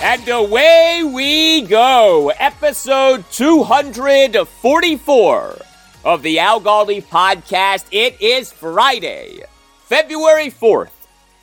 And away we go, episode 244 of the Al Galdi podcast. It is Friday, February 4th,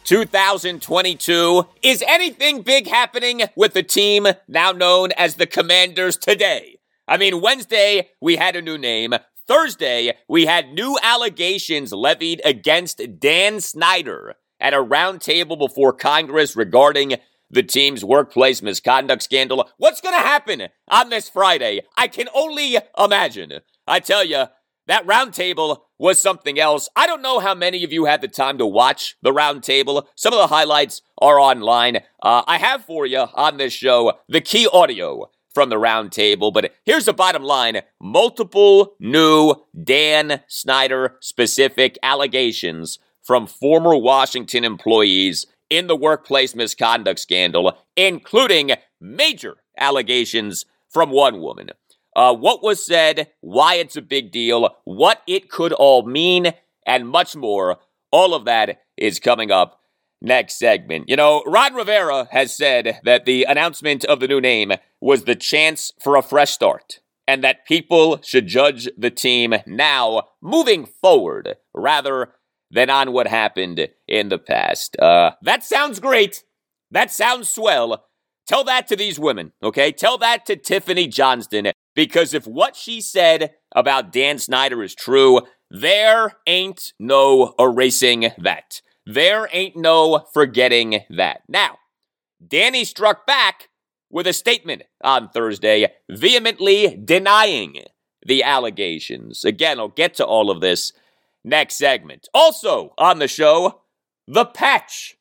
2022. Is anything big happening with the team now known as the Commanders today? I mean, Wednesday, we had a new name. Thursday, we had new allegations levied against Dan Snyder at a roundtable before Congress regarding the team's workplace misconduct scandal. What's going to happen on this Friday? I can only imagine. I tell you, that roundtable was something else. I don't know how many of you had the time to watch the roundtable. Some of the highlights are online. I have for you on this show the key audio from the roundtable, but here's the bottom line. Multiple new Dan Snyder-specific allegations from former Washington employees in the workplace misconduct scandal, including major allegations from one woman. What was said, why it's a big deal, what it could all mean, and much more. All of that is coming up next segment. You know, Ron Rivera has said that the announcement of the new name was the chance for a fresh start, and that people should judge the team now, moving forward, rather than on what happened in the past. That sounds great. That sounds swell. Tell that to these women, okay? Tell that to Tiffany Johnston, because if what she said about Dan Snyder is true, there ain't no erasing that. There ain't no forgetting that. Now, Danny struck back with a statement on Thursday, vehemently denying the allegations. Again, I'll get to all of this next segment. Also on the show, the patch,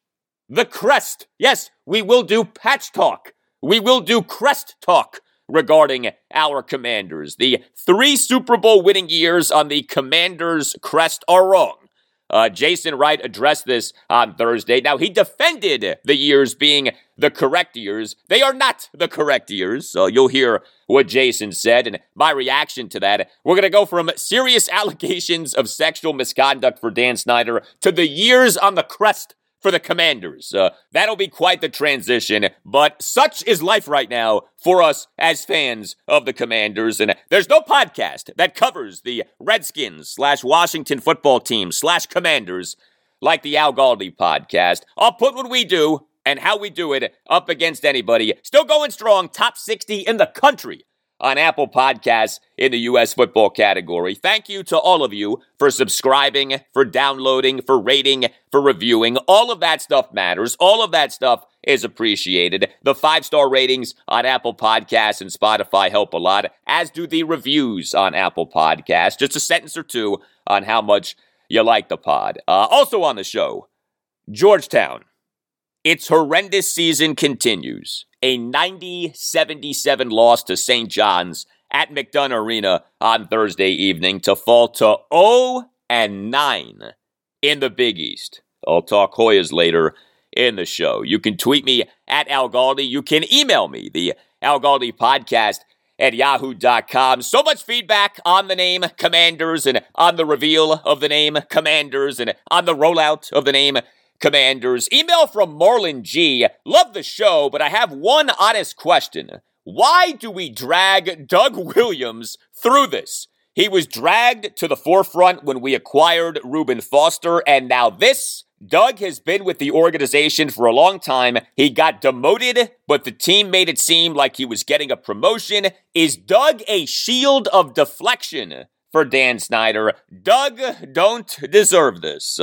the crest. Yes, we will do patch talk. We will do crest talk regarding our Commanders. The three Super Bowl winning years on the Commanders' crest are wrong. Jason Wright addressed this on Thursday. Now, he defended the years being the correct years. They are not the correct years. So you'll hear what Jason said and my reaction to that. We're going to go from serious allegations of sexual misconduct for Dan Snyder to the years on the crest for the Commanders. That'll be quite the transition, but such is life right now for us as fans of the Commanders, and there's no podcast that covers the Redskins / Washington football team / Commanders like the Al Galdi podcast. I'll put what we do and how we do it up against anybody. Still going strong, top 60 in the country on Apple Podcasts in the U.S. football category. Thank you to all of you for subscribing, for downloading, for rating, for reviewing. All of that stuff matters. All of that stuff is appreciated. The 5-star ratings on Apple Podcasts and Spotify help a lot, as do the reviews on Apple Podcasts. Just a sentence or two on how much you like the pod. Also on the show, Georgetown. Its horrendous season continues. A 90-77 loss to St. John's at McDonough Arena on Thursday evening to fall to 0-9 in the Big East. I'll talk Hoyas later in the show. You can tweet me at Al Galdi. You can email me, the Al Galdi podcast at yahoo.com. So much feedback on the name Commanders and on the reveal of the name Commanders and on the rollout of the name Commanders. Email from Marlon G. Love the show, but I have one honest question. Why do we drag Doug Williams through this? He was dragged to the forefront when we acquired Reuben Foster, and now this. Doug has been with the organization for a long time. He got demoted, but the team made it seem like he was getting a promotion. Is Doug a shield of deflection for Dan Snyder? Doug don't deserve this.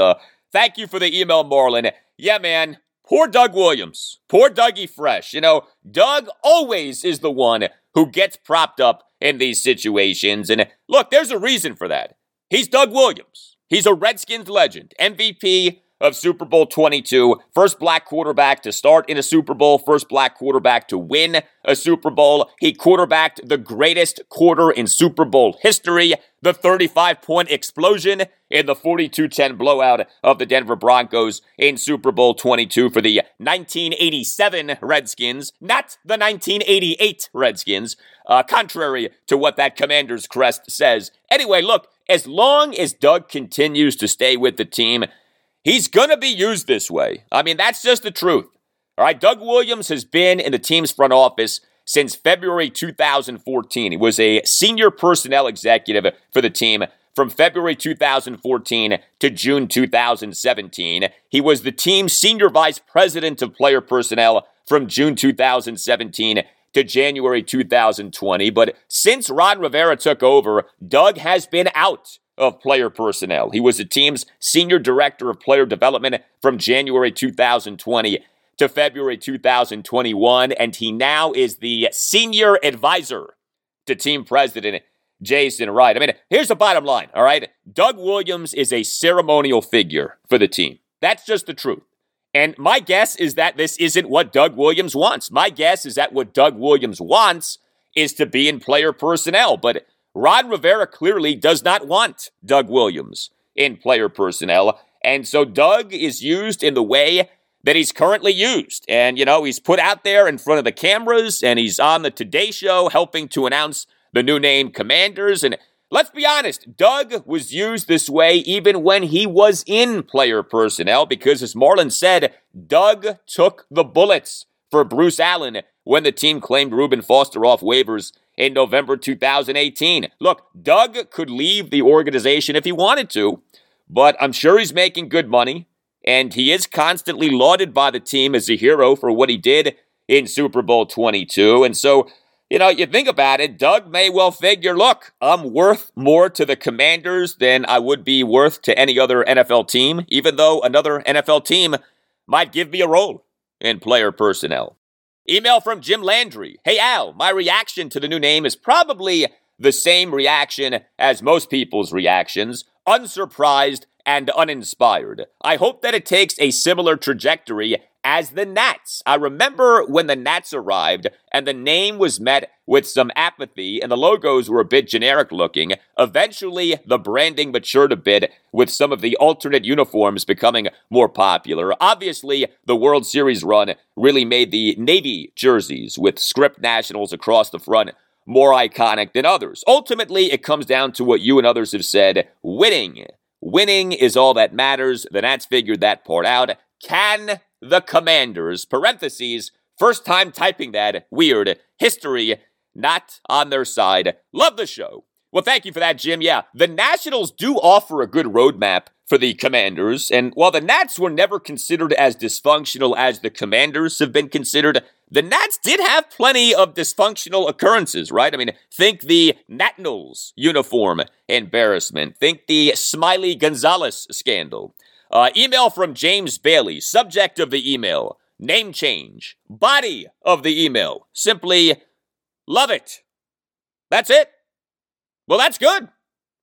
Thank you for the email, Marlon. Yeah, man. Poor Doug Williams. Poor Dougie Fresh. You know, Doug always is the one who gets propped up in these situations. And look, there's a reason for that. He's Doug Williams. He's a Redskins legend. MVP of Super Bowl 22. First black quarterback to start in a Super Bowl. First black quarterback to win a Super Bowl. He quarterbacked the greatest quarter in Super Bowl history. The 35-point explosion in the 42-10 blowout of the Denver Broncos in Super Bowl 22 for the 1987 Redskins, not the 1988 Redskins, contrary to what that Commander's crest says. Anyway, look, as long as Doug continues to stay with the team, he's going to be used this way. I mean, that's just the truth. All right, Doug Williams has been in the team's front office since February 2014. He was a senior personnel executive for the team from February 2014 to June 2017. He was the team's senior vice president of player personnel from June 2017 to January 2020. But since Ron Rivera took over, Doug has been out of player personnel. He was the team's senior director of player development from January 2020 to February 2021, and he now is the senior advisor to team president Jason Wright. I mean, here's the bottom line, all right? Doug Williams is a ceremonial figure for the team. That's just the truth. And my guess is that this isn't what Doug Williams wants. My guess is that what Doug Williams wants is to be in player personnel, but Ron Rivera clearly does not want Doug Williams in player personnel, and so Doug is used in the way that he's currently used. And, you know, he's put out there in front of the cameras, and he's on the Today Show helping to announce the new name Commanders. And let's be honest, Doug was used this way even when he was in player personnel because, as Marlon said, Doug took the bullets for Bruce Allen when the team claimed Reuben Foster off waivers in November 2018. Look, Doug could leave the organization if he wanted to, but I'm sure he's making good money, and he is constantly lauded by the team as a hero for what he did in Super Bowl 22. And so, you know, you think about it, Doug may well figure, look, I'm worth more to the Commanders than I would be worth to any other NFL team, even though another NFL team might give me a role in player personnel. Email from Jim Landry. Hey, Al, my reaction to the new name is probably the same reaction as most people's reactions, unsurprised and uninspired. I hope that it takes a similar trajectory as the Nats. I remember when the Nats arrived and the name was met with some apathy and the logos were a bit generic looking. Eventually, the branding matured a bit with some of the alternate uniforms becoming more popular. Obviously, the World Series run really made the Navy jerseys with script Nationals across the front more iconic than others. Ultimately, it comes down to what you and others have said, winning. Winning is all that matters. The Nats figured that part out. Can the Commanders, parentheses, first time typing that, weird, history, not on their side. Love the show. Well, thank you for that, Jim. Yeah, the Nationals do offer a good roadmap for the Commanders. And while the Nats were never considered as dysfunctional as the Commanders have been considered, the Nats did have plenty of dysfunctional occurrences, right? I mean, think the Nationals uniform embarrassment. Think the Smiley Gonzalez scandal. Email from James Bailey. Subject of the email, name change. Body of the email, simply love it. That's it. Well, that's good.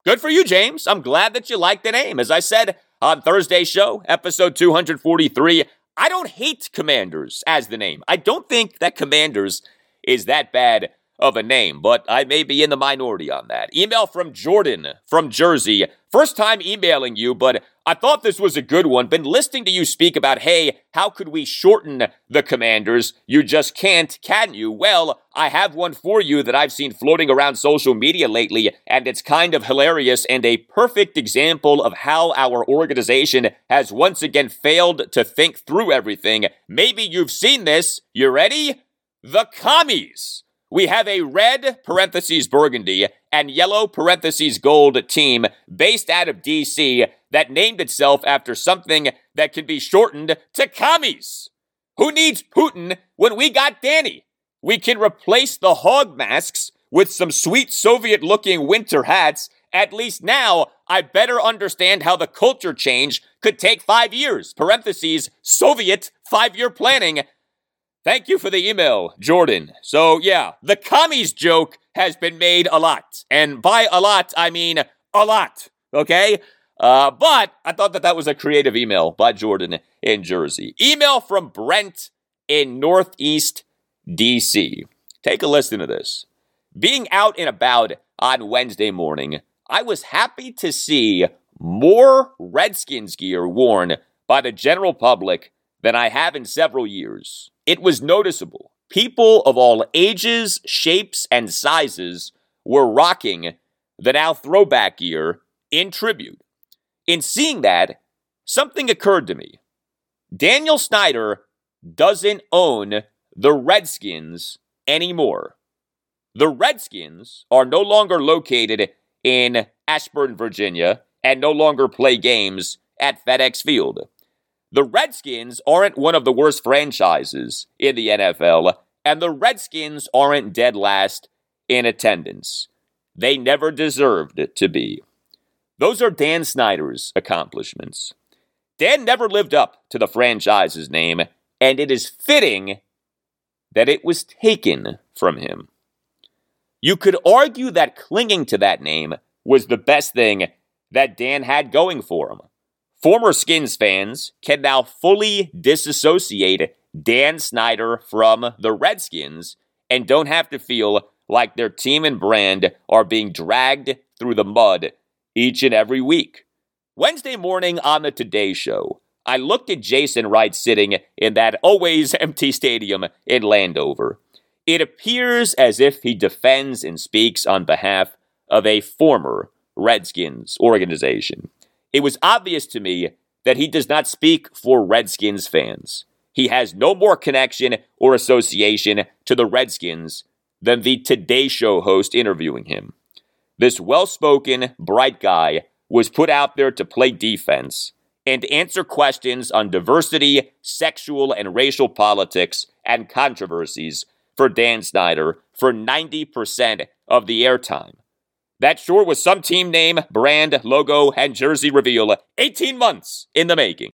Good for you, James. I'm glad that you like the name. As I said on Thursday's show, episode 243, I don't hate Commanders as the name. I don't think that Commanders is that bad of a name, but I may be in the minority on that. Email from Jordan from Jersey. First time emailing you, but I thought this was a good one. Been listening to you speak about, hey, how could we shorten the Commanders? You just can't, can you? Well, I have one for you that I've seen floating around social media lately, and it's kind of hilarious and a perfect example of how our organization has once again failed to think through everything. Maybe you've seen this. You ready? The commies. We have a red (burgundy) and yellow (gold) team based out of D.C. that named itself after something that can be shortened to commies. Who needs Putin when we got Danny? We can replace the hog masks with some sweet Soviet-looking winter hats. At least now, I better understand how the culture change could take 5 years (Soviet 5-year planning). Thank you for the email, Jordan. So, yeah, the commies joke has been made a lot. And by a lot, I mean a lot, okay? But I thought that was a creative email by Jordan in Jersey. Email from Brent in Northeast D.C. Take a listen to this. Being out and about on Wednesday morning, I was happy to see more Redskins gear worn by the general public than I have in several years. It was noticeable. People of all ages, shapes, and sizes were rocking the now throwback gear in tribute. In seeing that, something occurred to me. Daniel Snyder doesn't own the Redskins anymore. The Redskins are no longer located in Ashburn, Virginia, and no longer play games at FedEx Field. The Redskins aren't one of the worst franchises in the NFL, and the Redskins aren't dead last in attendance. They never deserved to be. Those are Dan Snyder's accomplishments. Dan never lived up to the franchise's name, and it is fitting that it was taken from him. You could argue that clinging to that name was the best thing that Dan had going for him. Former Skins fans can now fully disassociate Dan Snyder from the Redskins and don't have to feel like their team and brand are being dragged through the mud each and every week. Wednesday morning on the Today Show, I looked at Jason Wright sitting in that always empty stadium in Landover. It appears as if he defends and speaks on behalf of a former Redskins organization. It was obvious to me that he does not speak for Redskins fans. He has no more connection or association to the Redskins than the Today Show host interviewing him. This well-spoken, bright guy was put out there to play defense and answer questions on diversity, sexual and racial politics, and controversies for Dan Snyder for 90% of the airtime. That sure was some team name, brand, logo, and jersey reveal 18 months in the making.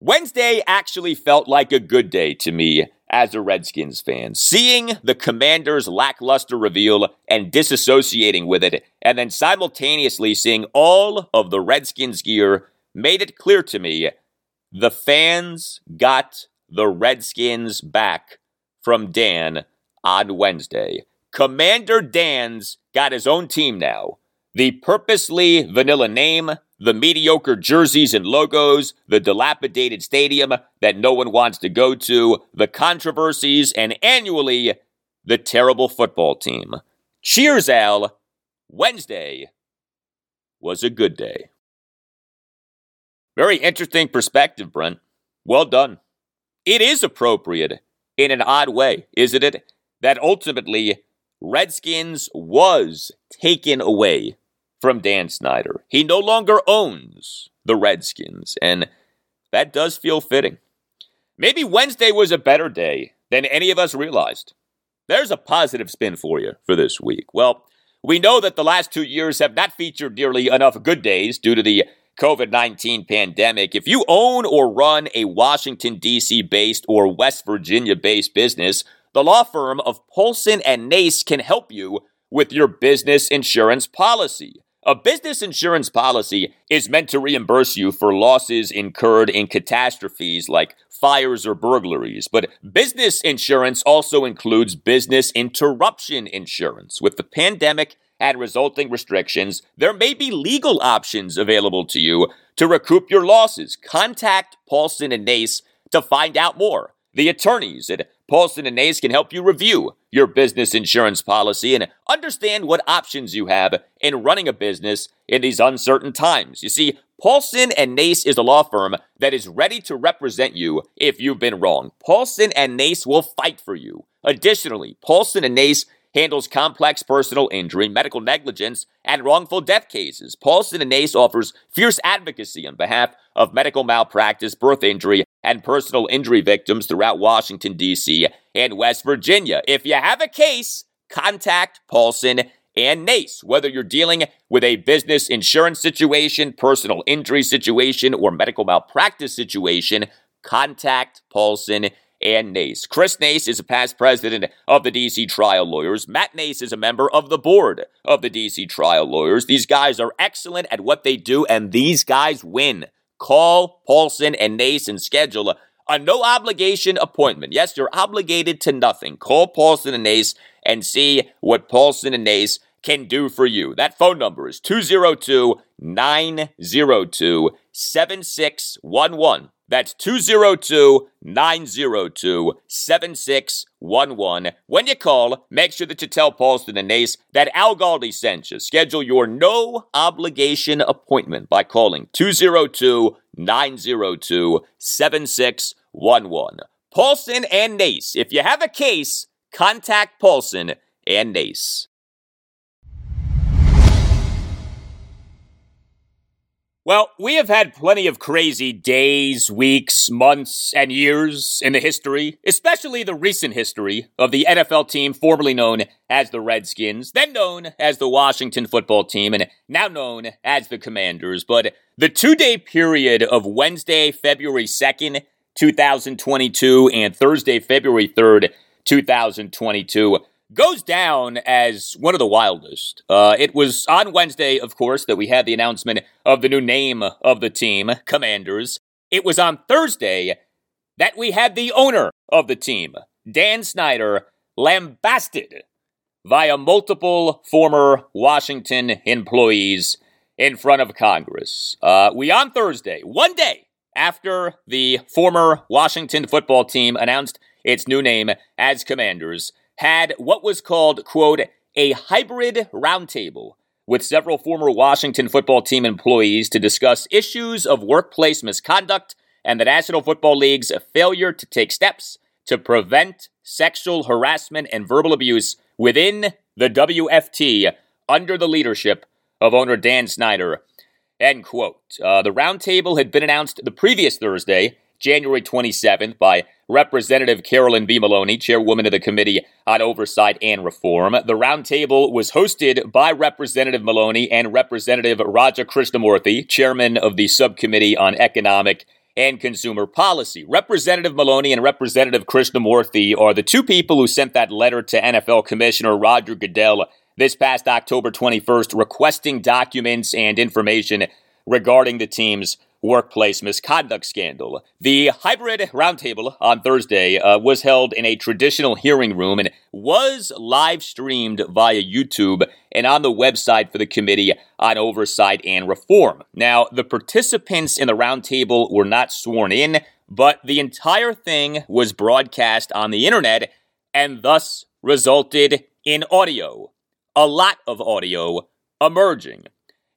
Wednesday actually felt like a good day to me as a Redskins fan. Seeing the Commanders' lackluster reveal and disassociating with it, and then simultaneously seeing all of the Redskins gear made it clear to me the fans got the Redskins back from Dan on Wednesday. Commander Dan's got his own team now. The purposely vanilla name, the mediocre jerseys and logos, the dilapidated stadium that no one wants to go to, the controversies, and annually, the terrible football team. Cheers, Al. Wednesday was a good day. Very interesting perspective, Brent. Well done. It is appropriate in an odd way, isn't it, that ultimately Redskins was taken away from Dan Snyder. He no longer owns the Redskins, and that does feel fitting. Maybe Wednesday was a better day than any of us realized. There's a positive spin for you for this week. Well, we know that the last 2 years have not featured nearly enough good days due to the COVID-19 pandemic. If you own or run a Washington, D.C.-based or West Virginia-based business, the law firm of Paulson and Nace can help you with your business insurance policy. A business insurance policy is meant to reimburse you for losses incurred in catastrophes like fires or burglaries, but business insurance also includes business interruption insurance. With the pandemic and resulting restrictions, there may be legal options available to you to recoup your losses. Contact Paulson and Nace to find out more. The attorneys at Paulson and Nace can help you review your business insurance policy and understand what options you have in running a business in these uncertain times. You see, Paulson and Nace is a law firm that is ready to represent you if you've been wrong. Paulson and Nace will fight for you. Additionally, Paulson and Nace handles complex personal injury, medical negligence, and wrongful death cases. Paulson and Nace offers fierce advocacy on behalf of medical malpractice, birth injury, and personal injury victims throughout Washington, D.C. and West Virginia. If you have a case, contact Paulson and Nace. Whether you're dealing with a business insurance situation, personal injury situation, or medical malpractice situation, contact Paulson and Nace. Chris Nace is a past president of the D.C. Trial Lawyers. Matt Nace is a member of the board of the D.C. Trial Lawyers. These guys are excellent at what they do, and these guys win. Call Paulson and Nace and schedule a no-obligation appointment. Yes, you're obligated to nothing. Call Paulson and Nace and see what Paulson and Nace can do for you. That phone number is 202-902-7611. That's 202-902-7611. When you call, make sure that you tell Paulson and Nace that Al Galdi sent you. Schedule your no-obligation appointment by calling 202-902-7611. Paulson and Nace. If you have a case, contact Paulson and Nace. Well, we have had plenty of crazy days, weeks, months, and years in the history, especially the recent history of the NFL team formerly known as the Redskins, then known as the Washington Football Team, and now known as the Commanders. But the two-day period of Wednesday, February 2nd, 2022, and Thursday, February 3rd, 2022, goes down as one of the wildest. It was on Wednesday, of course, that we had the announcement of the new name of the team, Commanders. It was on Thursday that we had the owner of the team, Dan Snyder, lambasted via multiple former Washington employees in front of Congress. We on Thursday, one day after the former Washington Football Team announced its new name as Commanders, had what was called, quote, a hybrid roundtable with several former Washington Football Team employees to discuss issues of workplace misconduct and the National Football League's failure to take steps to prevent sexual harassment and verbal abuse within the WFT under the leadership of owner Dan Snyder, end quote. The roundtable had been announced the previous Thursday, January 27th, by Representative Carolyn B. Maloney, chairwoman of the Committee on Oversight and Reform. The roundtable was hosted by Representative Maloney and Representative Raja Krishnamurthy, chairman of the Subcommittee on Economic and Consumer Policy. Representative Maloney and Representative Krishnamurthy are the two people who sent that letter to NFL Commissioner Roger Goodell this past October 21st, requesting documents and information regarding the team's workplace misconduct scandal. The hybrid roundtable on Thursday was held in a traditional hearing room and was live streamed via YouTube and on the website for the Committee on Oversight and Reform. Now, the participants in the roundtable were not sworn in, but the entire thing was broadcast on the internet and thus resulted in audio, a lot of audio emerging.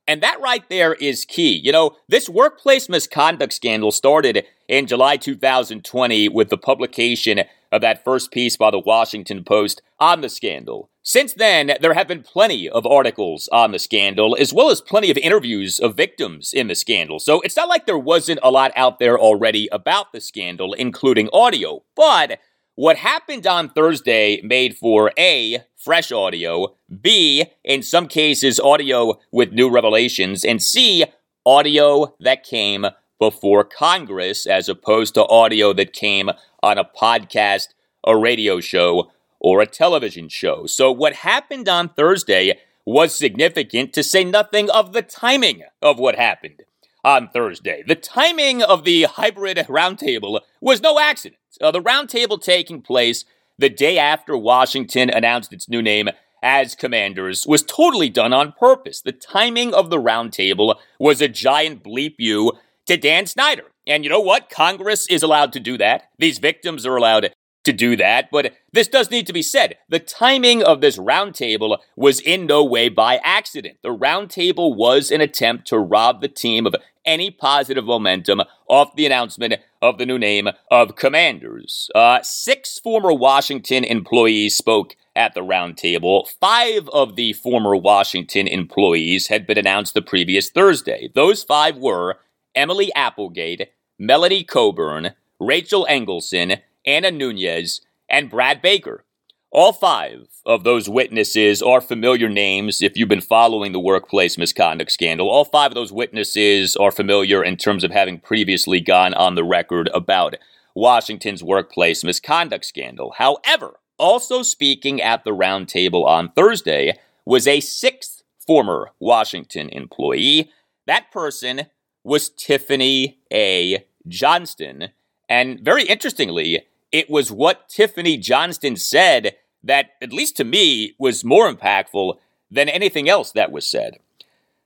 And that right there is key. You know, this workplace misconduct scandal started in July 2020 with the publication of that first piece by the Washington Post on the scandal. Since then, there have been plenty of articles on the scandal, as well as plenty of interviews of victims in the scandal. So it's not like there wasn't a lot out there already about the scandal, including audio. But what happened on Thursday made for A, fresh audio, B, in some cases, audio with new revelations, and C, audio that came before Congress as opposed to audio that came on a podcast, a radio show, or a television show. So what happened on Thursday was significant, to say nothing of the timing of what happened on Thursday. The timing of the hybrid roundtable was no accident. The roundtable taking place the day after Washington announced its new name as Commanders was totally done on purpose. The timing of the roundtable was a giant bleep you to Dan Snyder. And you know what? Congress is allowed to do that. These victims are allowed to do that. But this does need to be said. The timing of this roundtable was in no way by accident. The roundtable was an attempt to rob the team of any positive momentum off the announcement of the new name of Commanders. Six former Washington employees spoke at the roundtable. Five of the former Washington employees had been announced the previous Thursday. Those five were Emily Applegate, Melanie Coburn, Rachel Engelson, Anna Nunez, and Brad Baker. All five of those witnesses are familiar names if you've been following the workplace misconduct scandal. All five of those witnesses are familiar in terms of having previously gone on the record about Washington's workplace misconduct scandal. However, also speaking at the roundtable on Thursday was a sixth former Washington employee. That person was Tiffany A. Johnston. And very interestingly, it was what Tiffany Johnston said that, at least to me, was more impactful than anything else that was said.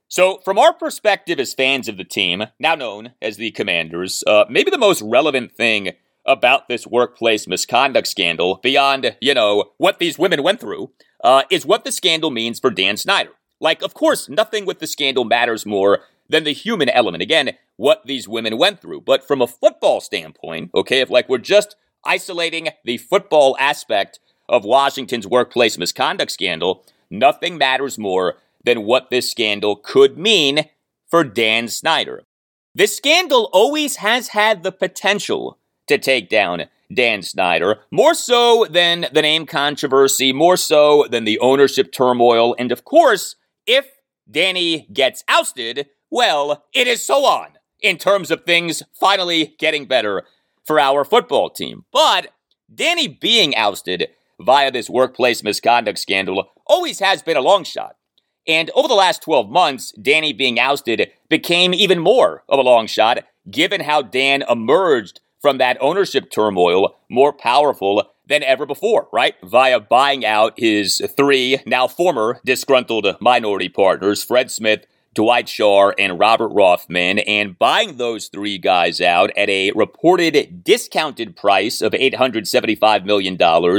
So, from our perspective as fans of the team, now known as the Commanders, maybe the most relevant thing about this workplace misconduct scandal, beyond, you know, what these women went through, is what the scandal means for Dan Snyder. Like, of course, nothing with the scandal matters more than the human element. Again, what these women went through. But from a football standpoint, okay, if like we're just isolating the football aspect of Washington's workplace misconduct scandal, nothing matters more than what this scandal could mean for Dan Snyder. This scandal always has had the potential to take down Dan Snyder, more so than the name controversy, more so than the ownership turmoil. And of course, if Danny gets ousted, well, it is so on in terms of things finally getting better for our football team. But Danny being ousted via this workplace misconduct scandal always has been a long shot. And over the last 12 months, Danny being ousted became even more of a long shot, given how Dan emerged from that ownership turmoil more powerful than ever before, right? Via buying out his three now former disgruntled minority partners, Fred Smith, Dwight Schar, and Robert Rothman, and buying those three guys out at a reported discounted price of $875 million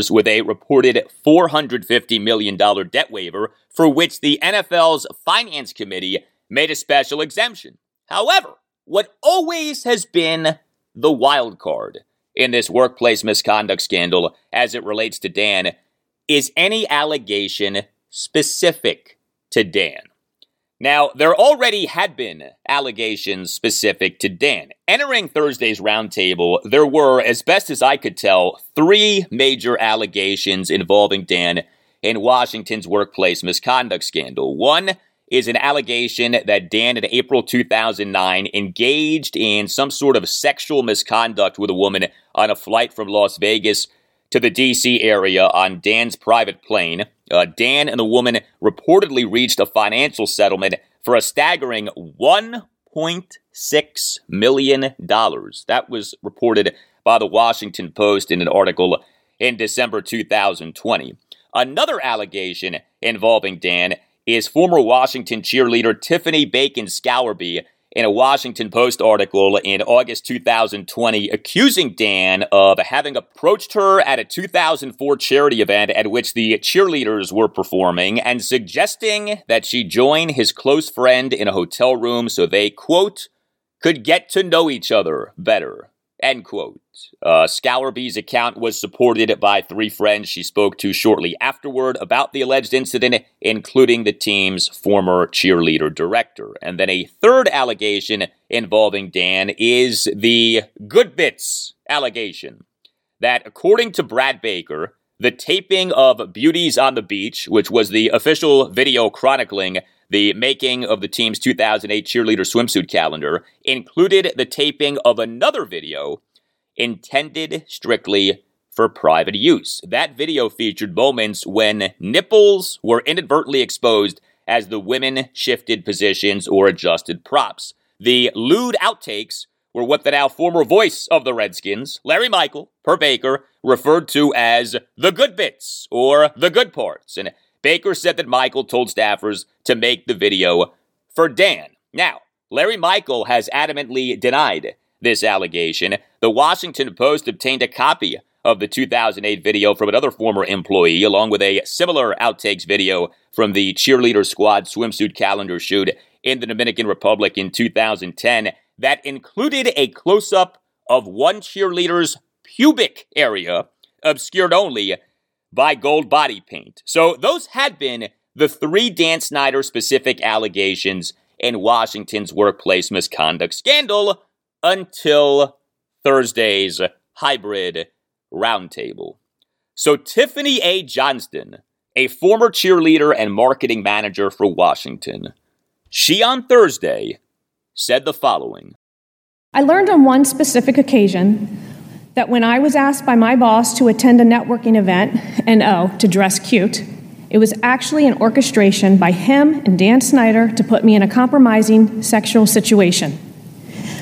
with a reported $450 million debt waiver, for which the NFL's Finance Committee made a special exemption. However, what always has been the wild card in this workplace misconduct scandal as it relates to Dan is any allegation specific to Dan. Now, there already had been allegations specific to Dan. Entering Thursday's roundtable, there were, as best as I could tell, three major allegations involving Dan in Washington's workplace misconduct scandal. One is an allegation that Dan, in April 2009, engaged in some sort of sexual misconduct with a woman on a flight from Las Vegas to the D.C. area on Dan's private plane. Dan and the woman reportedly reached a financial settlement for a staggering $1.6 million. That was reported by the Washington Post in an article in December 2020. Another allegation involving Dan is former Washington cheerleader Tiffany Bacon Scourby in a Washington Post article in August 2020, accusing Dan of having approached her at a 2004 charity event at which the cheerleaders were performing and suggesting that she join his close friend in a hotel room so they, quote, could get to know each other better, end quote. Scourby's account was supported by three friends she spoke to shortly afterward about the alleged incident, including the team's former cheerleader director. And then a third allegation involving Dan is the good bits allegation that, according to Brad Baker, the taping of Beauties on the Beach, which was the official video chronicling the making of the team's 2008 cheerleader swimsuit calendar, included the taping of another video intended strictly for private use. That video featured moments when nipples were inadvertently exposed as the women shifted positions or adjusted props. The lewd outtakes were what the now former voice of the Redskins, Larry Michael, per Baker, referred to as the good bits or the good parts. And Baker said that Michael told staffers to make the video for Dan. Now, Larry Michael has adamantly denied this allegation. The Washington Post obtained a copy of the 2008 video from another former employee, along with a similar outtakes video from the cheerleader squad swimsuit calendar shoot in the Dominican Republic in 2010 that included a close-up of one cheerleader's pubic area, obscured only by gold body paint. So those had been the three Dan Snyder-specific allegations in Washington's workplace misconduct scandal until Thursday's hybrid roundtable. So Tiffany A. Johnston, a former cheerleader and marketing manager for Washington, she on Thursday said the following. I learned on one specific occasion that when I was asked by my boss to attend a networking event and, to dress cute, it was actually an orchestration by him and Dan Snyder to put me in a compromising sexual situation.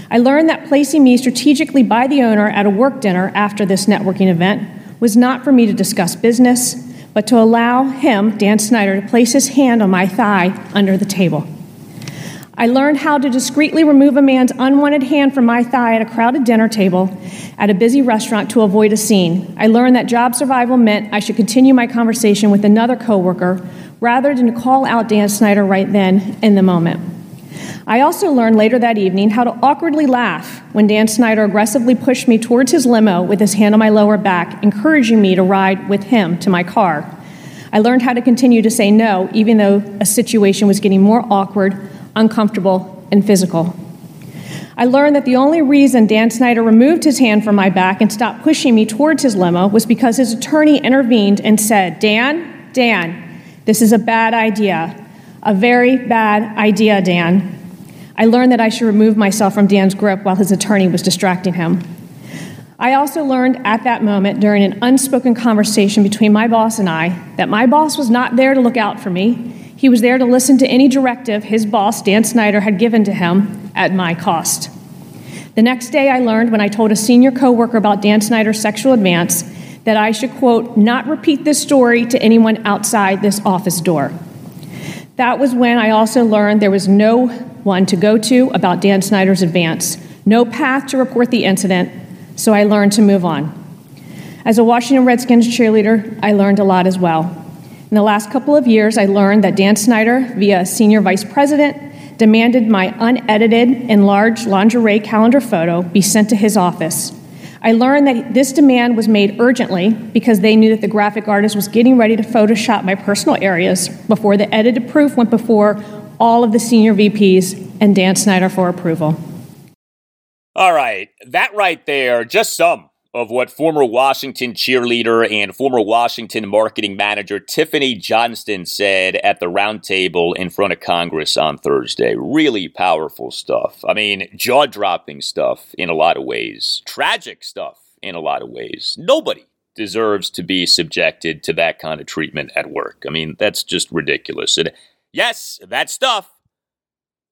I learned that placing me strategically by the owner at a work dinner after this networking event was not for me to discuss business, but to allow him, Dan Snyder, to place his hand on my thigh under the table. I learned how to discreetly remove a man's unwanted hand from my thigh at a crowded dinner table at a busy restaurant to avoid a scene. I learned that job survival meant I should continue my conversation with another coworker rather than to call out Dan Snyder right then in the moment. I also learned later that evening how to awkwardly laugh when Dan Snyder aggressively pushed me towards his limo with his hand on my lower back, encouraging me to ride with him to my car. I learned how to continue to say no, even though a situation was getting more awkward, uncomfortable, and physical. I learned that the only reason Dan Snyder removed his hand from my back and stopped pushing me towards his limo was because his attorney intervened and said, Dan, this is a bad idea. A very bad idea, Dan. I learned that I should remove myself from Dan's grip while his attorney was distracting him. I also learned at that moment during an unspoken conversation between my boss and I that my boss was not there to look out for me. He was there to listen to any directive his boss, Dan Snyder, had given to him at my cost. The next day I learned when I told a senior coworker about Dan Snyder's sexual advance that I should, quote, not repeat this story to anyone outside this office door. That was when I also learned there was no one to go to about Dan Snyder's advance, no path to report the incident, so I learned to move on. As a Washington Redskins cheerleader, I learned a lot as well. In the last couple of years, I learned that Dan Snyder, via senior vice president, demanded my unedited, enlarged lingerie calendar photo be sent to his office. I learned that this demand was made urgently because they knew that the graphic artist was getting ready to Photoshop my personal areas before the edited proof went before all of the senior VPs and Dan Snyder for approval. All right, that right there, just some of what former Washington cheerleader and former Washington marketing manager Tiffany Johnston said at the roundtable in front of Congress on Thursday. Really powerful stuff. I mean, jaw-dropping stuff in a lot of ways. Tragic stuff in a lot of ways. Nobody deserves to be subjected to that kind of treatment at work. I mean, that's just ridiculous. And yes, that stuff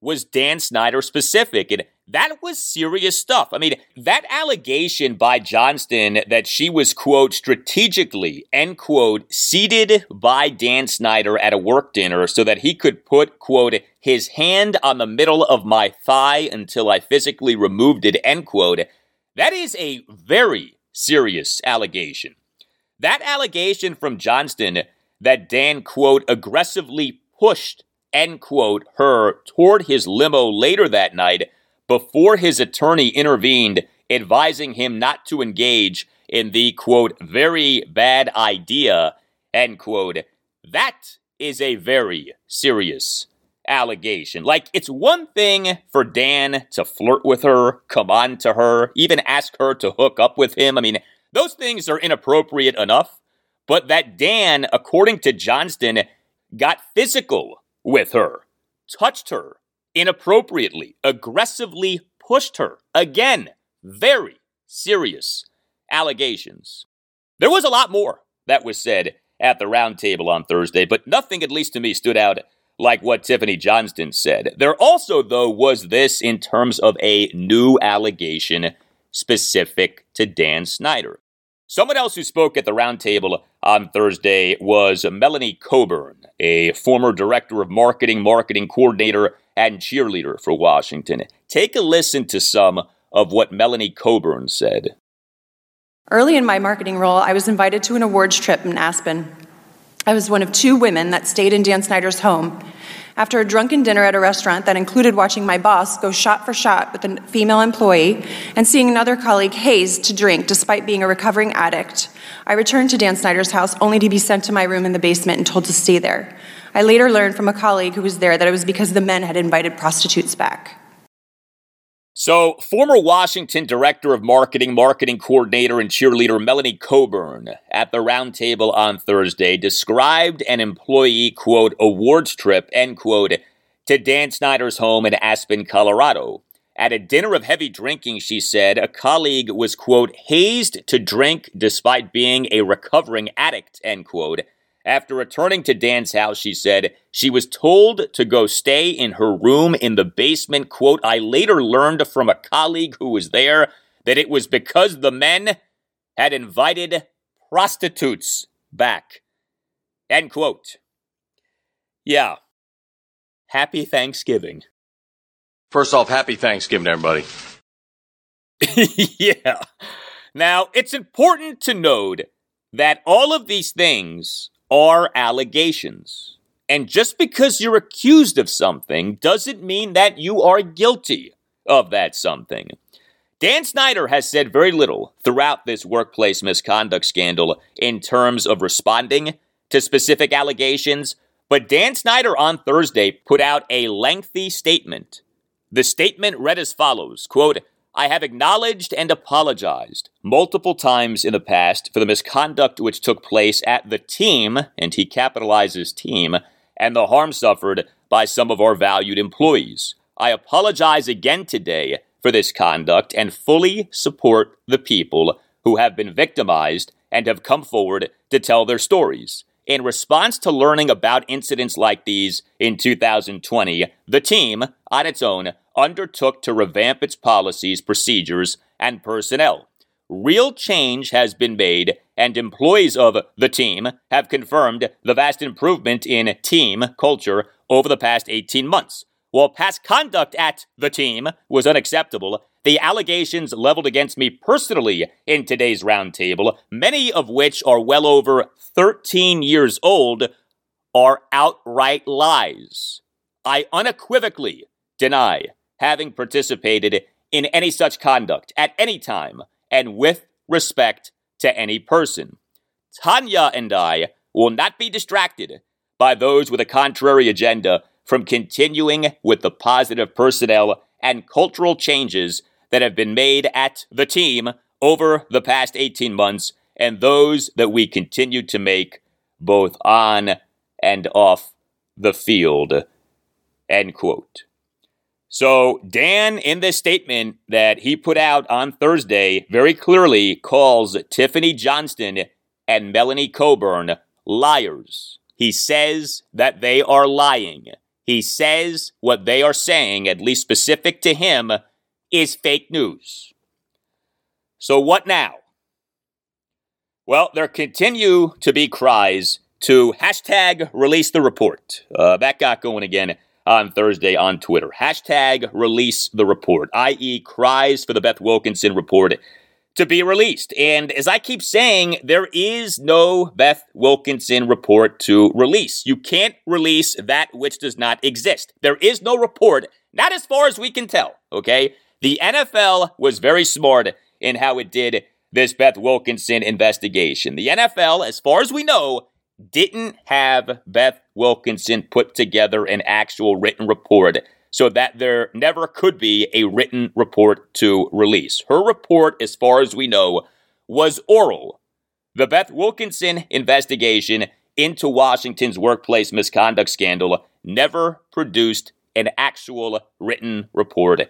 was Dan Snyder specific, and that was serious stuff. I mean, that allegation by Johnston that she was, quote, strategically, end quote, seated by Dan Snyder at a work dinner so that he could put, quote, his hand on the middle of my thigh until I physically removed it, end quote. That is a very serious allegation. That allegation from Johnston that Dan, quote, aggressively pushed, end quote, her toward his limo later that night before his attorney intervened, advising him not to engage in the, quote, very bad idea, end quote. That is a very serious allegation. Like, it's one thing for Dan to flirt with her, come on to her, even ask her to hook up with him. I mean, those things are inappropriate enough, but that Dan, according to Johnston, got physical with her, touched her inappropriately, aggressively pushed her. Again, very serious allegations. There was a lot more that was said at the roundtable on Thursday, but nothing, at least to me, stood out like what Tiffany Johnston said. There also, though, was this in terms of a new allegation specific to Dan Snyder. Someone else who spoke at the roundtable on Thursday was Melanie Coburn, a former director of marketing, marketing coordinator, and cheerleader for Washington. Take a listen to some of what Melanie Coburn said. Early in my marketing role, I was invited to an awards trip in Aspen. I was one of two women that stayed in Dan Snyder's home. After a drunken dinner at a restaurant that included watching my boss go shot for shot with a female employee and seeing another colleague hazed to drink despite being a recovering addict, I returned to Dan Snyder's house only to be sent to my room in the basement and told to stay there. I later learned from a colleague who was there that it was because the men had invited prostitutes back. So, former Washington director of marketing, marketing coordinator, and cheerleader Melanie Coburn at the roundtable on Thursday described an employee, quote, awards trip, end quote, to Dan Snyder's home in Aspen, Colorado. At a dinner of heavy drinking, she said, a colleague was, quote, hazed to drink despite being a recovering addict, end quote. After returning to Dan's house, she said she was told to go stay in her room in the basement. Quote, I later learned from a colleague who was there that it was because the men had invited prostitutes back. End quote. Yeah. Happy Thanksgiving. First off, happy Thanksgiving, everybody. Yeah. Now, it's important to note that all of these things are allegations. And just because you're accused of something doesn't mean that you are guilty of that something. Dan Snyder has said very little throughout this workplace misconduct scandal in terms of responding to specific allegations, but Dan Snyder on Thursday put out a lengthy statement. The statement read as follows, quote, I have acknowledged and apologized multiple times in the past for the misconduct which took place at the team, and he capitalizes team, and the harm suffered by some of our valued employees. I apologize again today for this conduct and fully support the people who have been victimized and have come forward to tell their stories. In response to learning about incidents like these in 2020, the team, on its own, undertook to revamp its policies, procedures, and personnel. Real change has been made, and employees of the team have confirmed the vast improvement in team culture over the past 18 months. While past conduct at the team was unacceptable, the allegations leveled against me personally in today's roundtable, many of which are well over 13 years old, are outright lies. I unequivocally deny having participated in any such conduct at any time and with respect to any person. Tanya and I will not be distracted by those with a contrary agenda from continuing with the positive personnel and cultural changes that have been made at the team over the past 18 months and those that we continue to make both on and off the field, end quote. So Dan, in this statement that he put out on Thursday, very clearly calls Tiffany Johnston and Melanie Coburn liars. He says that they are lying. He says what they are saying, at least specific to him, is fake news. So what now? Well, there continue to be cries to hashtag release the report. That got going again on Thursday on Twitter. Hashtag release the report, i.e. cries for the Beth Wilkinson report to be released. And as I keep saying, there is no Beth Wilkinson report to release. You can't release that which does not exist. There is no report, not as far as we can tell, okay? The NFL was very smart in how it did this Beth Wilkinson investigation. The NFL, as far as we know, didn't have Beth Wilkinson put together an actual written report so that there never could be a written report to release. Her report, as far as we know, was oral. The Beth Wilkinson investigation into Washington's workplace misconduct scandal never produced an actual written report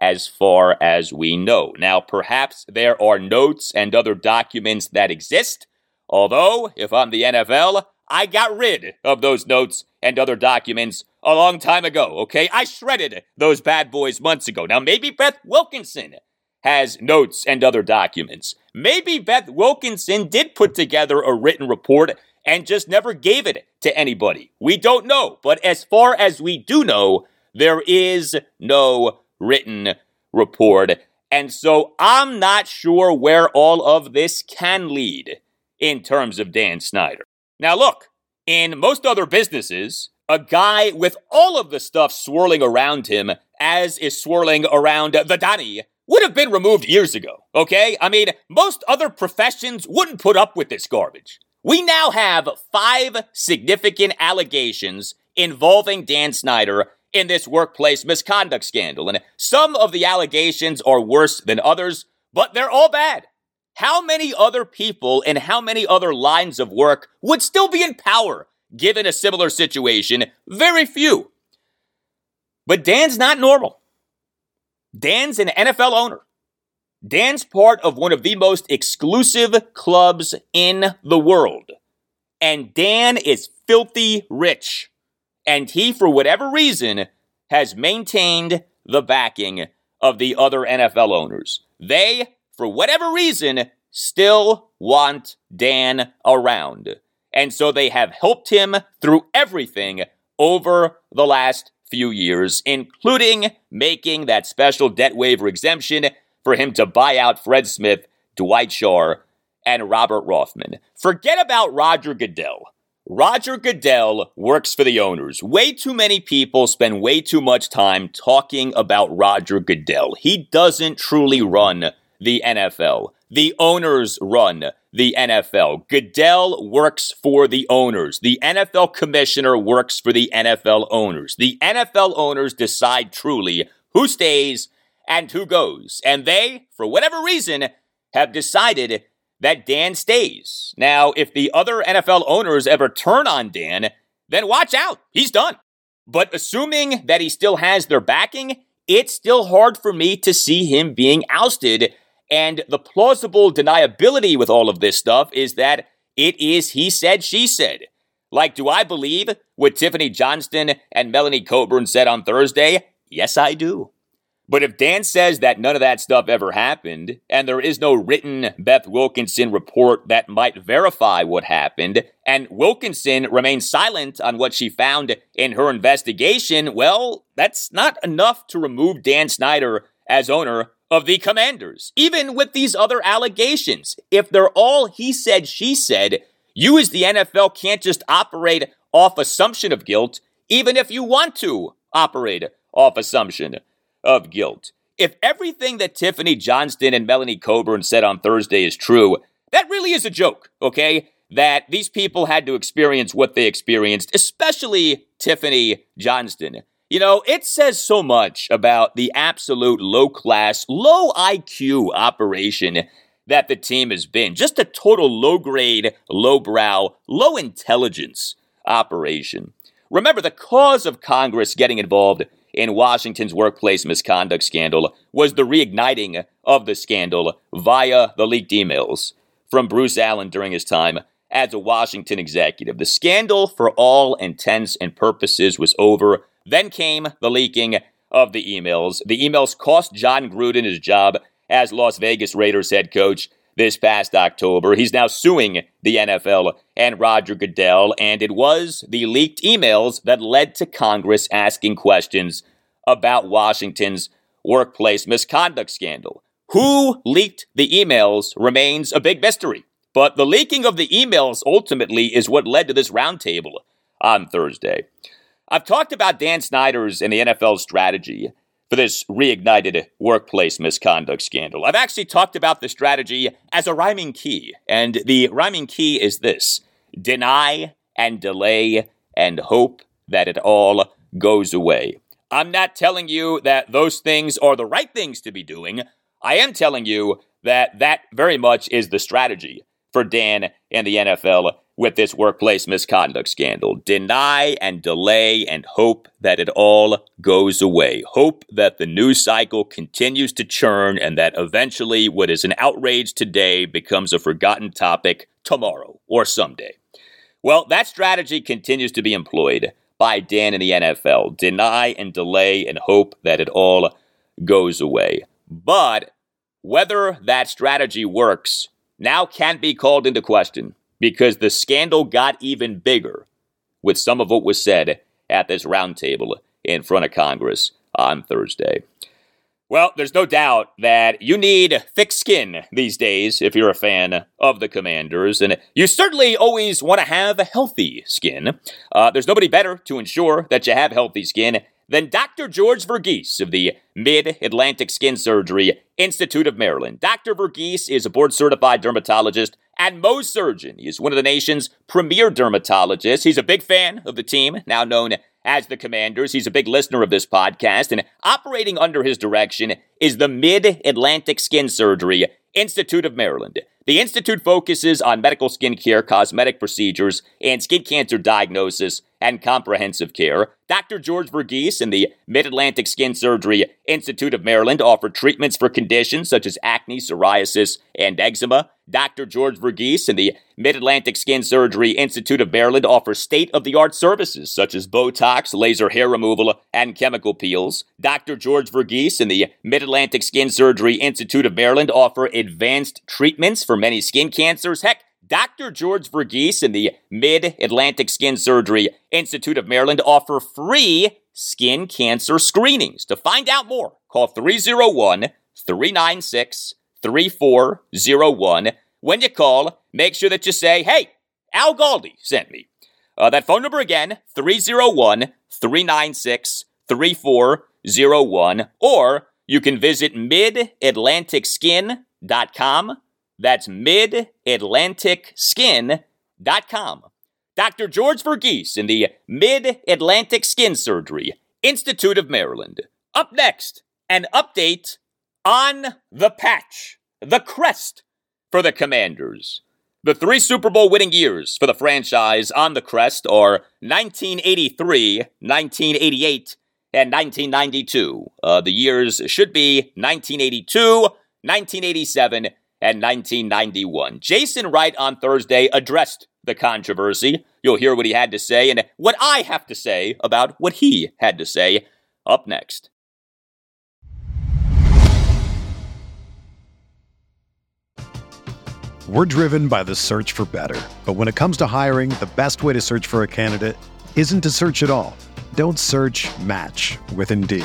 as far as we know. Now, perhaps there are notes and other documents that exist. Although, if I'm the NFL, I got rid of those notes and other documents a long time ago, okay? I shredded those bad boys months ago. Now, maybe Beth Wilkinson has notes and other documents. Maybe Beth Wilkinson did put together a written report and just never gave it to anybody. We don't know. But as far as we do know, there is no written report. And so I'm not sure where all of this can lead in terms of Dan Snyder. Now look, in most other businesses, a guy with all of the stuff swirling around him, as is swirling around the Donnie, would have been removed years ago, okay? I mean, most other professions wouldn't put up with this garbage. We now have 5 significant allegations involving Dan Snyder in this workplace misconduct scandal, and some of the allegations are worse than others, but they're all bad. How many other people in how many other lines of work would still be in power given a similar situation? Very few. But Dan's not normal. Dan's an NFL owner. Dan's part of one of the most exclusive clubs in the world. And Dan is filthy rich. And he, for whatever reason, has maintained the backing of the other NFL owners. They, for whatever reason, still want Dan around. And so they have helped him through everything over the last few years, including making that special debt waiver exemption for him to buy out Fred Smith, Dwight Schar, and Robert Rothman. Forget about Roger Goodell. Roger Goodell works for the owners. Way too many people spend way too much time talking about Roger Goodell. He doesn't truly run the NFL. The owners run the NFL. Goodell works for the owners. The NFL commissioner works for the NFL owners. The NFL owners decide truly who stays and who goes. And they, for whatever reason, have decided that Dan stays. Now, if the other NFL owners ever turn on Dan, then watch out. He's done. But assuming that he still has their backing, it's still hard for me to see him being ousted. And the plausible deniability with all of this stuff is that it is he said, she said. Like, do I believe what Tiffany Johnston and Melanie Coburn said on Thursday? Yes, I do. But if Dan says that none of that stuff ever happened, and there is no written Beth Wilkinson report that might verify what happened, and Wilkinson remains silent on what she found in her investigation, well, that's not enough to remove Dan Snyder as owner of the Commanders. Even with these other allegations, if they're all he said, she said, you as the NFL can't just operate off assumption of guilt, even if you want to operate off assumption of guilt. If everything that Tiffany Johnston and Melanie Coburn said on Thursday is true, that really is a joke, okay? That these people had to experience what they experienced, especially Tiffany Johnston. You know, it says so much about the absolute low-class, low-IQ operation that the team has been. Just a total low-grade, low-brow, low-intelligence operation. Remember, the cause of Congress getting involved in Washington's workplace misconduct scandal was the reigniting of the scandal via the leaked emails from Bruce Allen during his time as a Washington executive. The scandal, for all intents and purposes, was over. Then came the leaking of the emails. The emails cost John Gruden his job as Las Vegas Raiders head coach this past October. He's now suing the NFL and Roger Goodell, and it was the leaked emails that led to Congress asking questions about Washington's workplace misconduct scandal. Who leaked the emails remains a big mystery, but the leaking of the emails ultimately is what led to this roundtable on Thursday. I've talked about Dan Snyder's and the NFL's strategy for this reignited workplace misconduct scandal. I've actually talked about the strategy as a rhyming key, and the rhyming key is this: deny and delay and hope that it all goes away. I'm not telling you that those things are the right things to be doing. I am telling you that that very much is the strategy for Dan and the NFL with this workplace misconduct scandal. Deny and delay and hope that it all goes away. Hope that the news cycle continues to churn and that eventually what is an outrage today becomes a forgotten topic tomorrow or someday. Well, that strategy continues to be employed by Dan and the NFL. Deny and delay and hope that it all goes away. But whether that strategy works now can be called into question because the scandal got even bigger with some of what was said at this roundtable in front of Congress on Thursday. Well, there's no doubt that you need thick skin these days if you're a fan of the Commanders, and you certainly always want to have a healthy skin. There's nobody better to ensure that you have healthy skin than Dr. George Verghese of the Mid-Atlantic Skin Surgery Institute of Maryland. Dr. Verghese is a board-certified dermatologist and Mohs surgeon. He is one of the nation's premier dermatologists. He's a big fan of the team, now known as the Commanders. He's a big listener of this podcast, and operating under his direction is the Mid-Atlantic Skin Surgery Institute of Maryland. The institute focuses on medical skin care, cosmetic procedures, and skin cancer diagnosis and comprehensive care. Dr. George Verghese and the Mid-Atlantic Skin Surgery Institute of Maryland offer treatments for conditions such as acne, psoriasis, and eczema. Dr. George Verghese and the Mid-Atlantic Skin Surgery Institute of Maryland offer state-of-the-art services such as Botox, laser hair removal, and chemical peels. Dr. George Verghese and the Mid-Atlantic Skin Surgery Institute of Maryland offer advanced treatments for many skin cancers. Heck, Dr. George Verghese and the Mid-Atlantic Skin Surgery Institute of Maryland offer free skin cancer screenings. To find out more, call 301-396-3401. When you call, make sure that you say, hey, Al Galdi sent me. That phone number again, 301-396-3401. Or you can visit MidAtlanticSkin.com. That's MidAtlanticSkin.com. Dr. George Verghese in the Mid-Atlantic Skin Surgery Institute of Maryland. Up next, an update on the patch, the crest for the Commanders. The three Super Bowl winning years for the franchise on the crest are 1983, 1988, and 1992. The years should be 1982, 1987, and 1991. Jason Wright on Thursday addressed the controversy. You'll hear what he had to say and what I have to say about what he had to say up next. We're driven by the search for better. But when it comes to hiring, the best way to search for a candidate isn't to search at all. Don't search, match with Indeed.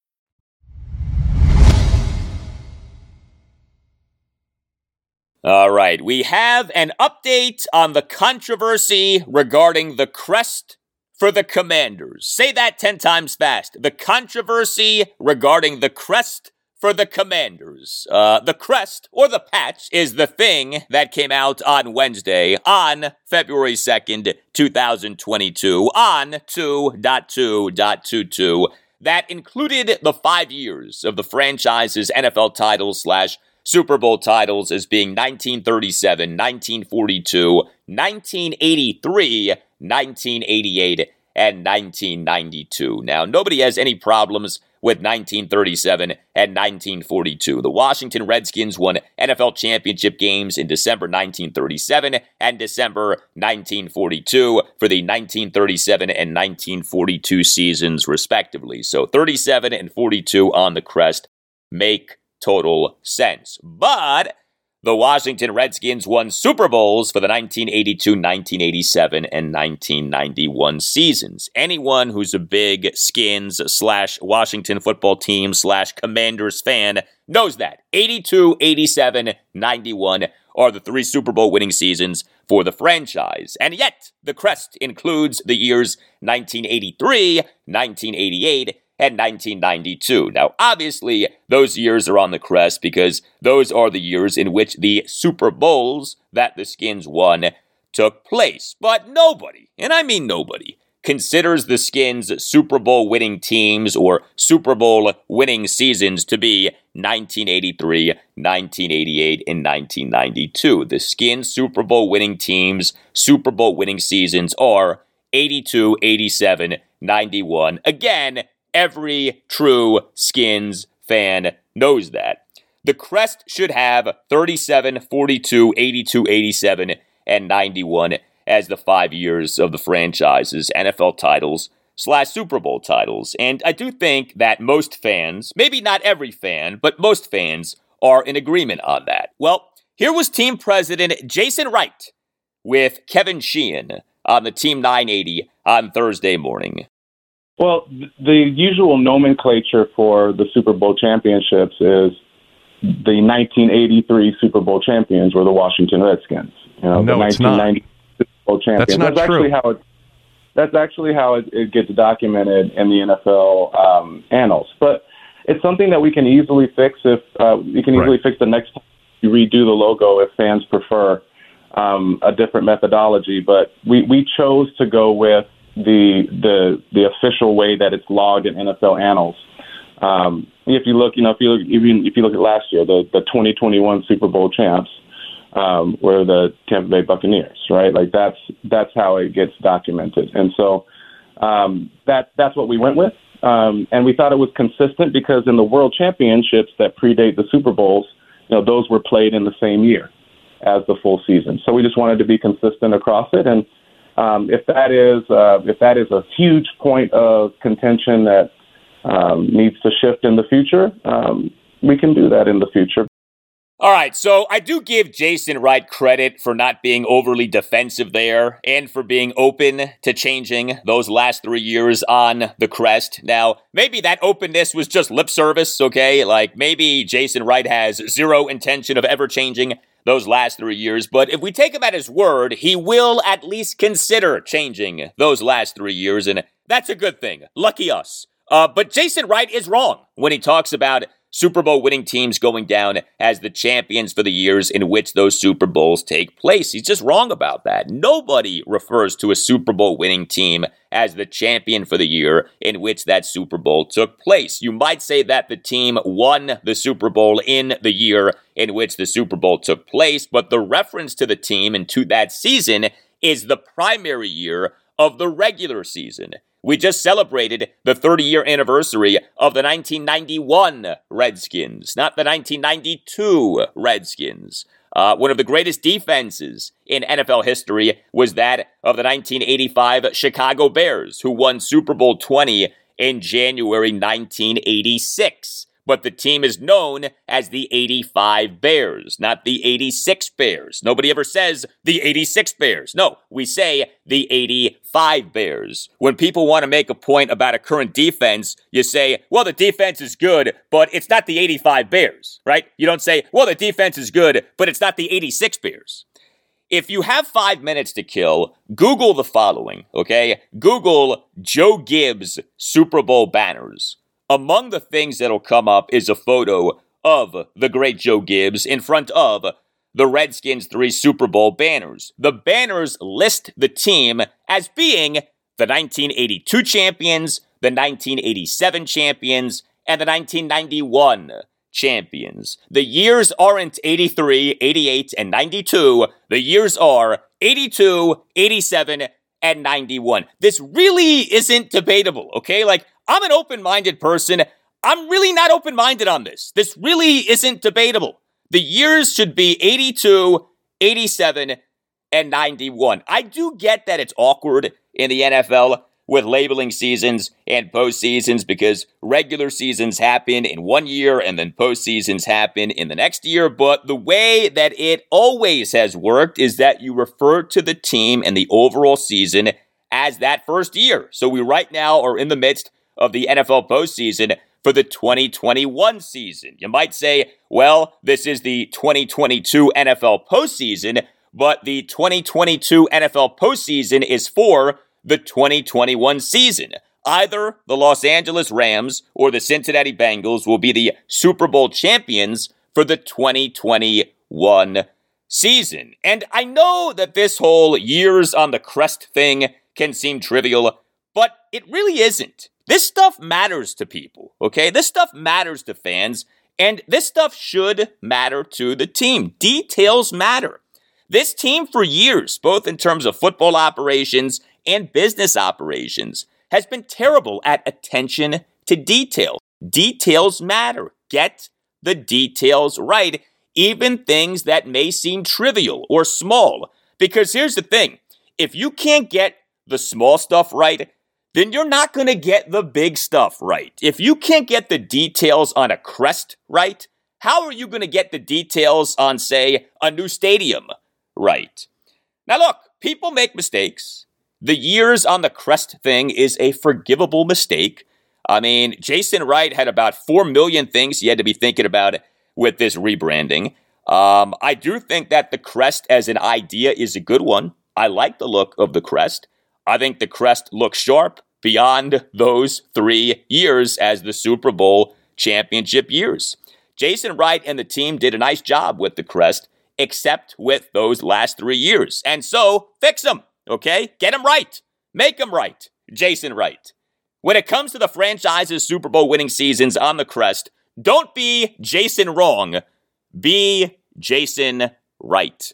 All right, we have an update on the controversy regarding the crest for the Commanders. Say that 10 times fast. The controversy regarding the crest for the Commanders. The crest, or the patch, is the thing that came out on Wednesday on February 2nd, 2022, on 2.2.22. That included the 5 years of the franchise's NFL title/. Super Bowl titles as being 1937, 1942, 1983, 1988, and 1992. Now, nobody has any problems with 1937 and 1942. The Washington Redskins won NFL championship games in December 1937 and December 1942 for the 1937 and 1942 seasons, respectively. So 37 and 42 on the crest make total sense. But the Washington Redskins won Super Bowls for the 1982, 1987, and 1991 seasons. Anyone who's a big Skins/Washington football team/Commanders fan knows that. 82, 87, 91 are the three Super Bowl winning seasons for the franchise. And yet, the crest includes the years 1983, 1988, and 1992. Now, obviously, those years are on the crest because those are the years in which the Super Bowls that the Skins won took place. But nobody, and I mean nobody, considers the Skins' Super Bowl winning teams or Super Bowl winning seasons to be 1983, 1988, and 1992. The Skins' Super Bowl winning teams, Super Bowl winning seasons are 82, 87, 91. Again, every true Skins fan knows that. The crest should have 37, 42, 82, 87, and 91 as the 5 years of the franchise's NFL titles/Super Bowl titles. And I do think that most fans, maybe not every fan, but most fans are in agreement on that. Well, here was team president Jason Wright with Kevin Sheehan on the Team 980 on Thursday morning. Well, the usual nomenclature for the Super Bowl championships is the 1983 Super Bowl champions were the Washington Redskins. You know, no, the it's not. Super Bowl champions. That's not true. That's actually how it gets documented in the NFL annals. But it's something that we can easily fix if we can fix the next time you redo the logo if fans prefer a different methodology. But we chose to go with the official way that it's logged in NFL annals. If you look at last year, the 2021 Super Bowl champs were the Tampa Bay Buccaneers, right? Like that's how it gets documented, and so that's what we went with, and we thought it was consistent because in the World Championships that predate the Super Bowls, you know, those were played in the same year as the full season. So we just wanted to be consistent across it. And If that is a huge point of contention that needs to shift in the future, we can do that in the future. All right, so I do give Jason Wright credit for not being overly defensive there and for being open to changing those last 3 years on the crest. Now, maybe that openness was just lip service, okay? Like, maybe Jason Wright has zero intention of ever changing those last 3 years, but if we take him at his word, he will at least consider changing those last 3 years, and that's a good thing. Lucky us. But Jason Wright is wrong when he talks about Super Bowl winning teams going down as the champions for the years in which those Super Bowls take place. He's just wrong about that. Nobody refers to a Super Bowl winning team as the champion for the year in which that Super Bowl took place. You might say that the team won the Super Bowl in the year in which the Super Bowl took place, but the reference to the team and to that season is the primary year of the regular season. We just celebrated the 30-year anniversary of the 1991 Redskins, not the 1992 Redskins. One of the greatest defenses in NFL history was that of the 1985 Chicago Bears, who won Super Bowl XX in January 1986. But the team is known as the 85 Bears, not the 86 Bears. Nobody ever says the 86 Bears. No, we say the 85 Bears. When people want to make a point about a current defense, you say, well, the defense is good, but it's not the 85 Bears, right? You don't say, well, the defense is good, but it's not the 86 Bears. If you have 5 minutes to kill, Google the following, okay? Google Joe Gibbs Super Bowl banners. Among the things that'll come up is a photo of the great Joe Gibbs in front of the Redskins' three Super Bowl banners. The banners list the team as being the 1982 champions, the 1987 champions, and the 1991 champions. The years aren't 83, 88, and 92. The years are 82, 87, and 91. This really isn't debatable, okay? Like, I'm an open-minded person. I'm really not open-minded on this. This really isn't debatable. The years should be 82, 87, and 91. I do get that it's awkward in the NFL with labeling seasons and postseasons because regular seasons happen in one year and then postseasons happen in the next year. But the way that it always has worked is that you refer to the team and the overall season as that first year. So we right now are in the midst of the NFL postseason for the 2021 season. You might say, well, this is the 2022 NFL postseason, but the 2022 NFL postseason is for the 2021 season. Either the Los Angeles Rams or the Cincinnati Bengals will be the Super Bowl champions for the 2021 season. And I know that this whole years on the crest thing can seem trivial, but it really isn't. This stuff matters to people, okay? This stuff matters to fans, and this stuff should matter to the team. Details matter. This team for years, both in terms of football operations and business operations, has been terrible at attention to detail. Details matter. Get the details right, even things that may seem trivial or small. Because here's the thing, if you can't get the small stuff right, then you're not going to get the big stuff right. If you can't get the details on a crest right, how are you going to get the details on, say, a new stadium right? Now look, people make mistakes. The years on the crest thing is a forgivable mistake. I mean, Jason Wright had about 4 million things he had to be thinking about with this rebranding. I do think that the crest as an idea is a good one. I like the look of the crest. I think the crest looks sharp beyond those 3 years as the Super Bowl championship years. Jason Wright and the team did a nice job with the crest, except with those last 3 years. And so, fix them. Okay? Get them right. Make them right. Jason Wright. When it comes to the franchise's Super Bowl winning seasons on the crest, don't be Jason wrong. Be Jason Wright.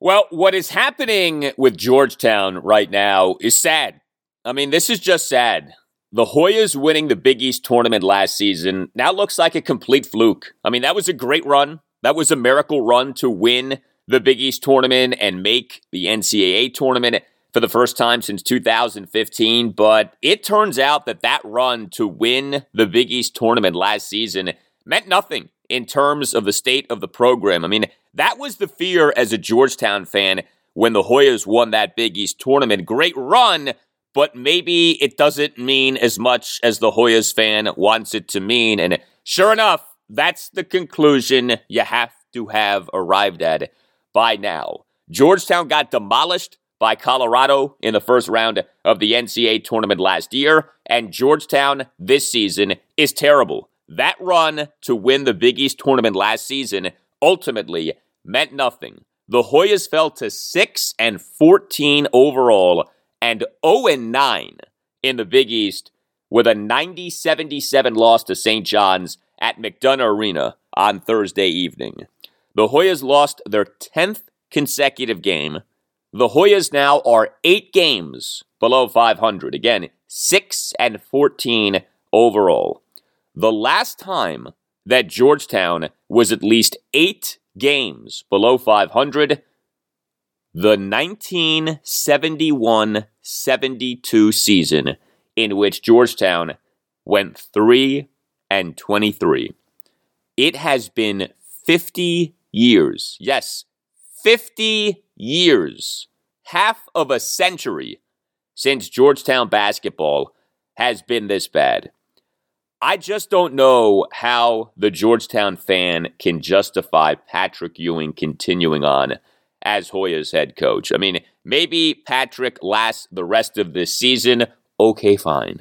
Well, what is happening with Georgetown right now is sad. I mean, this is just sad. The Hoyas winning the Big East tournament last season now looks like a complete fluke. I mean, that was a great run. That was a miracle run to win the Big East tournament and make the NCAA tournament for the first time since 2015. But it turns out that that run to win the Big East tournament last season meant nothing in terms of the state of the program. I mean, that was the fear as a Georgetown fan when the Hoyas won that Big East tournament. Great run, but maybe it doesn't mean as much as the Hoyas fan wants it to mean. And sure enough, that's the conclusion you have to have arrived at by now. Georgetown got demolished by Colorado in the first round of the NCAA tournament last year, and Georgetown this season is terrible. That run to win the Big East tournament last season ultimately meant nothing. The Hoyas fell to 6-14 overall and 0-9 in the Big East with a 90-77 loss to St. John's at McDonough Arena on Thursday evening. The Hoyas lost their 10th consecutive game. The Hoyas now are 8 games below 500. Again, 6-14 overall. The last time that Georgetown was at least 8 games below 500, the 1971-72 season in which Georgetown went 3-23. It has been 50 years. Yes, 50 years, half of a century since Georgetown basketball has been this bad. I just don't know how the Georgetown fan can justify Patrick Ewing continuing on as Hoyas head coach. I mean, maybe Patrick lasts the rest of this season. Okay, fine.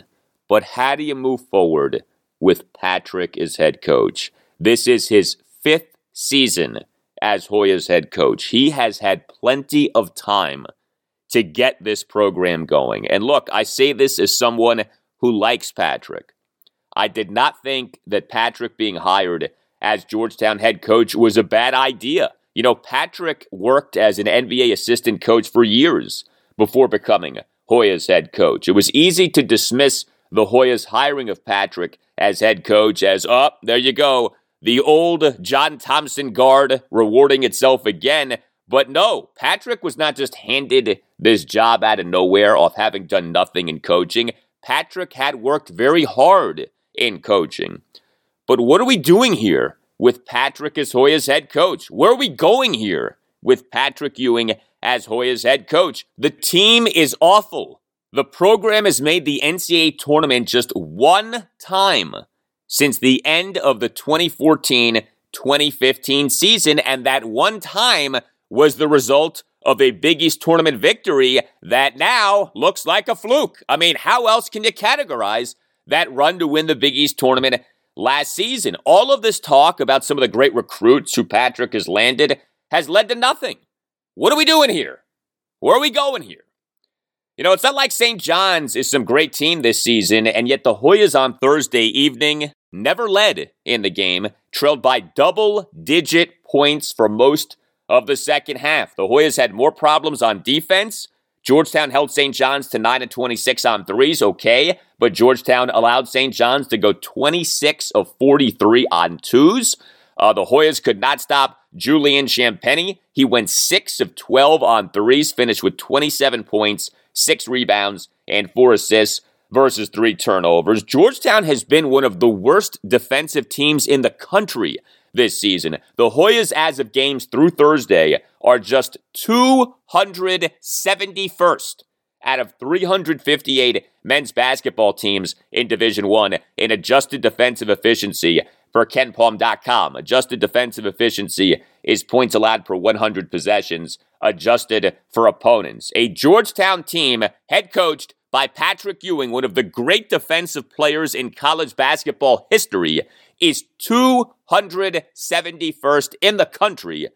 But how do you move forward with Patrick as head coach? This is his 5th season as Hoyas head coach. He has had plenty of time to get this program going. And look, I say this as someone who likes Patrick. I did not think that Patrick being hired as Georgetown head coach was a bad idea. You know, Patrick worked as an NBA assistant coach for years before becoming Hoyas head coach. It was easy to dismiss the Hoyas' hiring of Patrick as head coach as, oh, there you go, the old John Thompson guard rewarding itself again. But no, Patrick was not just handed this job out of nowhere off having done nothing in coaching. Patrick had worked very hard in coaching. But what are we doing here with Patrick as Hoyas head coach? Where are we going here with Patrick Ewing as Hoyas head coach? The team is awful. The program has made the NCAA tournament just one time since the end of the 2014-2015 season, and that one time was the result of a Big East tournament victory that now looks like a fluke. I mean, how else can you categorize that run to win the Big East tournament last season? All of this talk about some of the great recruits who Patrick has landed has led to nothing. What are we doing here? Where are we going here? You know, it's not like St. John's is some great team this season, and yet the Hoyas on Thursday evening never led in the game, trailed by double-digit points for most of the second half. The Hoyas had more problems on defense. Georgetown held St. John's to 9-26 on threes, okay, but Georgetown allowed St. John's to go 26 of 43 on twos. The Hoyas could not stop Julian Champagny. He went 6 of 12 on threes, finished with 27 points, 6 rebounds, and 4 assists versus 3 turnovers. Georgetown has been one of the worst defensive teams in the country this season. The Hoyas, as of games through Thursday, are just 271st out of 358 men's basketball teams in Division I in adjusted defensive efficiency for KenPom.com. Adjusted defensive efficiency is points allowed per 100 possessions, adjusted for opponents. A Georgetown team head coached by Patrick Ewing, one of the great defensive players in college basketball history, is 271st in the country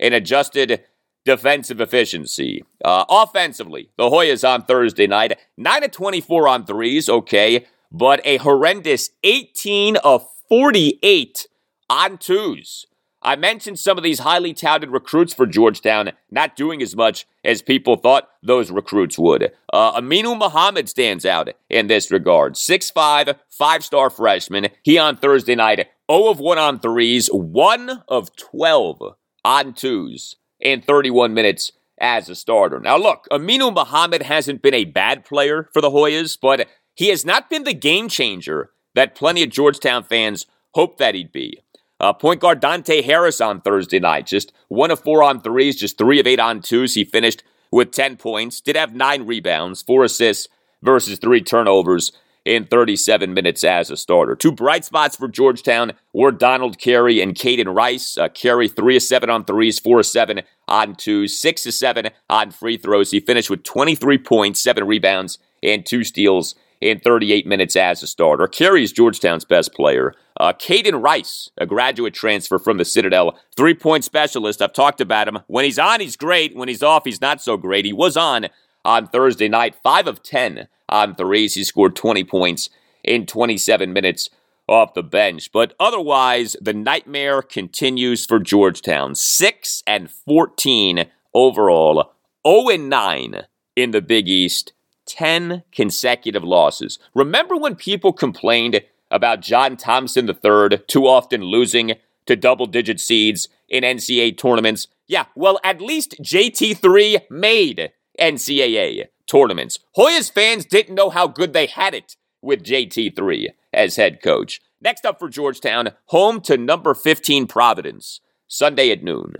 in adjusted defensive efficiency. Offensively, the Hoyas on Thursday night, 9-24 on threes, okay, but a horrendous 18 of 48 on twos. I mentioned some of these highly touted recruits for Georgetown not doing as much as people thought those recruits would. Aminu Mohammed stands out in this regard. 6'5", five-star freshman. He on Thursday night, 0 of 1 on threes, 1 of 12 on twos in 31 minutes as a starter. Now look, Aminu Mohammed hasn't been a bad player for the Hoyas, but he has not been the game changer that plenty of Georgetown fans hoped that he'd be. Point guard Dante Harris on Thursday night, just 1 of 4 on threes, just 3 of 8 on twos. He finished with 10 points, did have 9 rebounds, 4 assists versus 3 turnovers in 37 minutes as a starter. Two bright spots for Georgetown were Donald Carey and Caden Rice. Carey, 3 of 7 on threes, 4 of 7 on twos, 6 of 7 on free throws. He finished with 23 points, 7 rebounds, and 2 steals in 38 minutes as a starter. Carey's Georgetown's best player. Caden Rice, a graduate transfer from the Citadel, three-point specialist. I've talked about him. When he's on, he's great. When he's off, he's not so great. He was on Thursday night, 5 of 10 on threes. He scored 20 points in 27 minutes off the bench. But otherwise, the nightmare continues for Georgetown. 6-14 overall, 0-9 in the Big East, 10 consecutive losses. Remember when people complained about John Thompson III too often losing to double-digit seeds in NCAA tournaments? Yeah, well, at least JT3 made NCAA tournaments. Hoyas fans didn't know how good they had it with JT3 as head coach. Next up for Georgetown, home to number 15 Providence, Sunday at noon.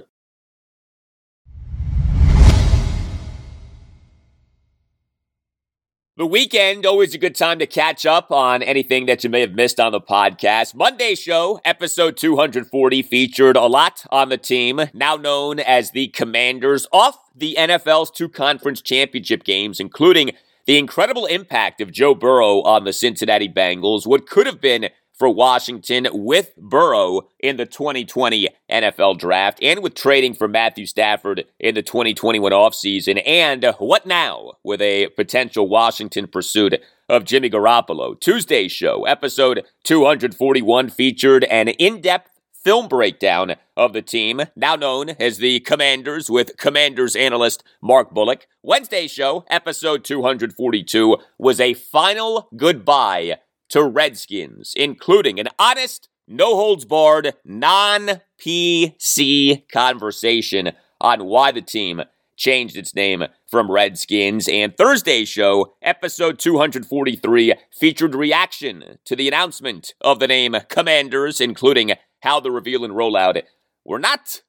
The weekend, always a good time to catch up on anything that you may have missed on the podcast. Monday's show, episode 240, featured a lot on the team, now known as the Commanders, off the NFL's two conference championship games, including the incredible impact of Joe Burrow on the Cincinnati Bengals, what could have been for Washington with Burrow in the 2020 NFL Draft and with trading for Matthew Stafford in the 2021 offseason. And what now with a potential Washington pursuit of Jimmy Garoppolo? Tuesday's show, episode 241, featured an in-depth film breakdown of the team, now known as the Commanders, with Commanders analyst Mark Bullock. Wednesday's show, episode 242, was a final goodbye to Redskins, including an honest, no-holds-barred, non-PC conversation on why the team changed its name from Redskins. And Thursday's show, episode 243, featured reaction to the announcement of the name Commanders, including how the reveal and rollout were not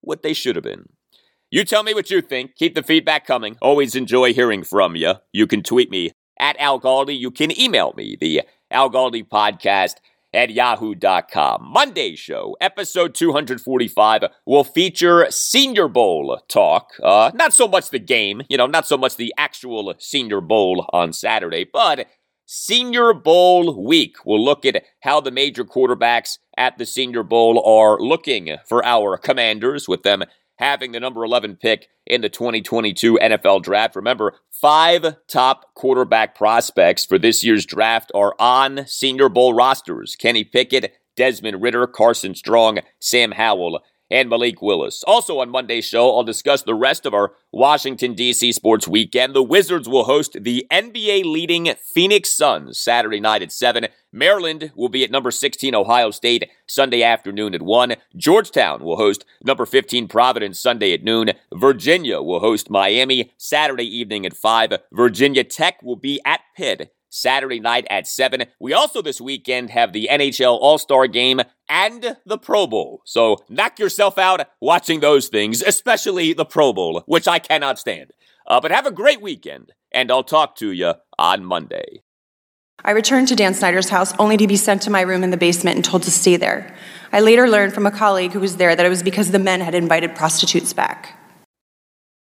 what they should have been. You tell me what you think. Keep the feedback coming. Always enjoy hearing from you. You can tweet me at Al Galdi. You can email me, the Al Galdi Podcast at yahoo.com. Monday's show, episode 245, will feature Senior Bowl talk. Not so much the game, not so much the actual Senior Bowl on Saturday, but Senior Bowl week. We'll look at how the major quarterbacks at the Senior Bowl are looking for our Commanders, with them having the number 11 pick in the 2022 NFL Draft. Remember, 5 top quarterback prospects for this year's draft are on Senior Bowl rosters. Kenny Pickett, Desmond Ridder, Carson Strong, Sam Howell, and Malik Willis. Also on Monday's show, I'll discuss the rest of our Washington, D.C. sports weekend. The Wizards will host the NBA-leading Phoenix Suns Saturday night at 7. Maryland will be at number 16 Ohio State Sunday afternoon at 1. Georgetown will host number 15 Providence Sunday at noon. Virginia will host Miami Saturday evening at 5. Virginia Tech will be at Pitt Saturday night at 7. We also this weekend have the NHL All-Star Game and the Pro Bowl. So knock yourself out watching those things, especially the Pro Bowl, which I cannot stand. But have a great weekend, and I'll talk to you on Monday. I returned to Dan Snyder's house only to be sent to my room in the basement and told to stay there. I later learned from a colleague who was there that it was because the men had invited prostitutes back.